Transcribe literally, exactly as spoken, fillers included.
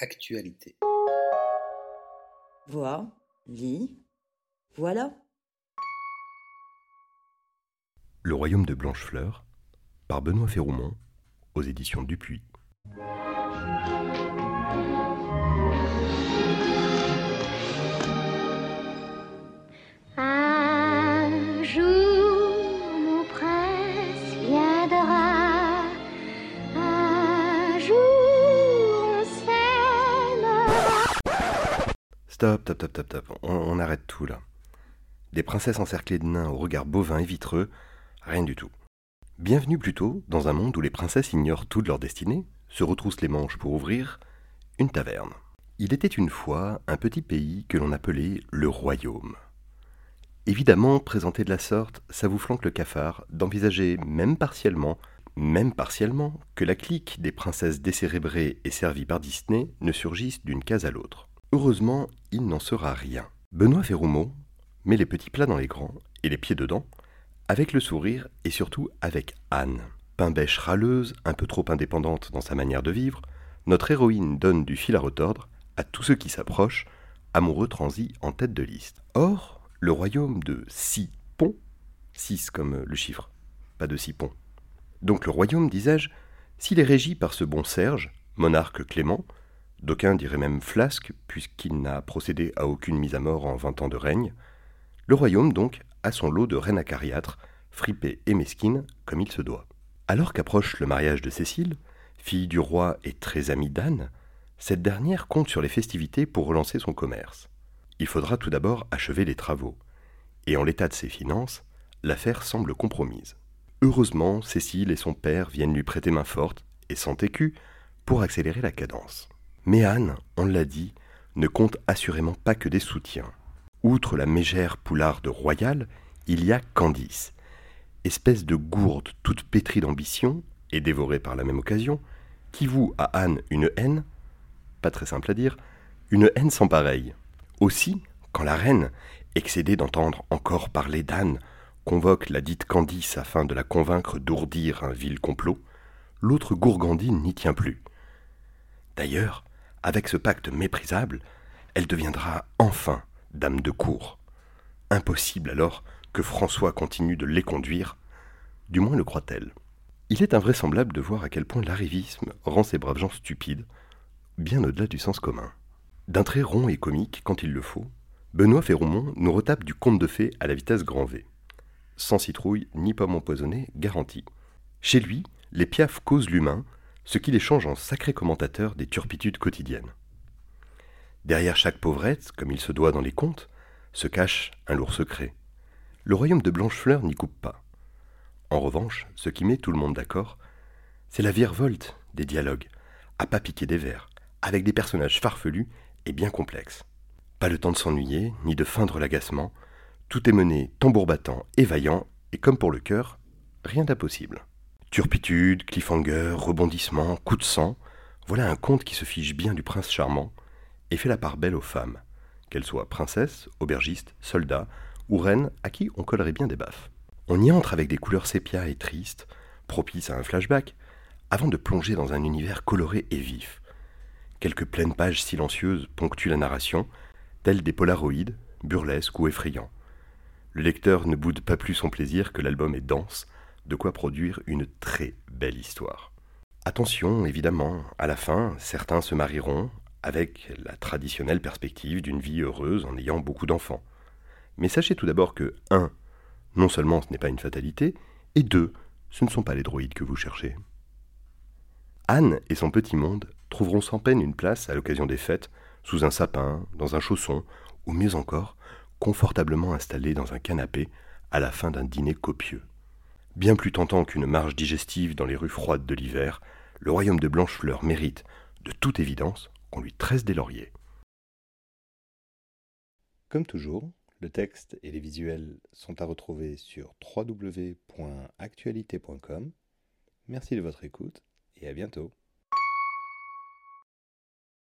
Actualité. Vois, lis, voilà. Le Royaume de Blanchefleur, par Benoît Feroumont, aux éditions Dupuis. Un jour, mon prince viendra. Un jour, on s'aimera. Stop, stop, stop, stop, stop. On, on arrête tout là. Des princesses encerclées de nains au regard bovin et vitreux, rien du tout. Bienvenue plutôt dans un monde où les princesses ignorent toute leur destinée, se retroussent les manches pour ouvrir une taverne. Il était une fois un petit pays que l'on appelait le Royaume. Évidemment, présenté de la sorte, ça vous flanque le cafard d'envisager même partiellement, même partiellement, que la clique des princesses décérébrées et servies par Disney ne surgisse d'une case à l'autre. Heureusement, il n'en sera rien. Benoît Feroumont met les petits plats dans les grands et les pieds dedans, avec le sourire et surtout avec Anne. Pain-bêche râleuse, un peu trop indépendante dans sa manière de vivre, notre héroïne donne du fil à retordre à tous ceux qui s'approchent, amoureux transis en tête de liste. Or, le royaume de six ponts, six comme le chiffre, pas de six ponts. Donc le royaume, disais-je, s'il est régi par ce bon Serge, monarque clément, d'aucuns diraient même flasque, puisqu'il n'a procédé à aucune mise à mort en vingt ans de règne, le royaume donc a son lot de reines acariâtres, fripées et mesquines, comme il se doit. Alors qu'approche le mariage de Cécile, fille du roi et très amie d'Anne, cette dernière compte sur les festivités pour relancer son commerce. Il faudra tout d'abord achever les travaux, et en l'état de ses finances, l'affaire semble compromise. Heureusement, Cécile et son père viennent lui prêter main forte et cent écus pour accélérer la cadence. Mais Anne, on l'a dit, ne compte assurément pas que des soutiens. Outre la mégère poularde royale, il y a Candice, espèce de gourde toute pétrie d'ambition et dévorée par la même occasion, qui voue à Anne une haine, pas très simple à dire, une haine sans pareille. Aussi, quand la reine, excédée d'entendre encore parler d'Anne, convoque la dite Candice afin de la convaincre d'ourdir un vil complot, l'autre gourgandine n'y tient plus. D'ailleurs, avec ce pacte méprisable, elle deviendra enfin dame de cour. Impossible alors que François continue de les conduire, du moins le croit-elle. Il est invraisemblable de voir à quel point l'arrivisme rend ces braves gens stupides, bien au-delà du sens commun. D'un trait rond et comique, quand il le faut, Benoît Feroumont nous retape du conte de fées à la vitesse grand V. Sans citrouille ni pomme empoisonnée, garantie. Chez lui, les piaffes causent l'humain, ce qui les change en sacrés commentateurs des turpitudes quotidiennes. Derrière chaque pauvrette, comme il se doit dans les contes, se cache un lourd secret. Le royaume de Blanchefleur n'y coupe pas. En revanche, ce qui met tout le monde d'accord, c'est la virevolte des dialogues, à pas piquer des vers, avec des personnages farfelus et bien complexe. Pas le temps de s'ennuyer, ni de feindre l'agacement, tout est mené tambour battant et vaillant, et comme pour le cœur, rien d'impossible. Turpitude, cliffhanger, rebondissement, coup de sang, voilà un conte qui se fiche bien du prince charmant, et fait la part belle aux femmes, qu'elles soient princesses, aubergistes, soldats, ou reines à qui on collerait bien des baffes. On y entre avec des couleurs sépia et tristes, propices à un flashback, avant de plonger dans un univers coloré et vif. Quelques pleines pages silencieuses ponctuent la narration, telles des polaroïdes, burlesques ou effrayants. Le lecteur ne boude pas plus son plaisir que l'album est dense, de quoi produire une très belle histoire. Attention, évidemment, à la fin, certains se marieront avec la traditionnelle perspective d'une vie heureuse en ayant beaucoup d'enfants. Mais sachez tout d'abord que un. Non seulement ce n'est pas une fatalité, et deux. Ce ne sont pas les droïdes que vous cherchez. Anne et son petit monde trouveront sans peine une place à l'occasion des fêtes, sous un sapin, dans un chausson, ou mieux encore, confortablement installés dans un canapé à la fin d'un dîner copieux. Bien plus tentant qu'une marche digestive dans les rues froides de l'hiver, le royaume de Blanchefleur mérite, de toute évidence, qu'on lui tresse des lauriers. Comme toujours, le texte et les visuels sont à retrouver sur w w w point actualité point com. Merci de votre écoute et à bientôt.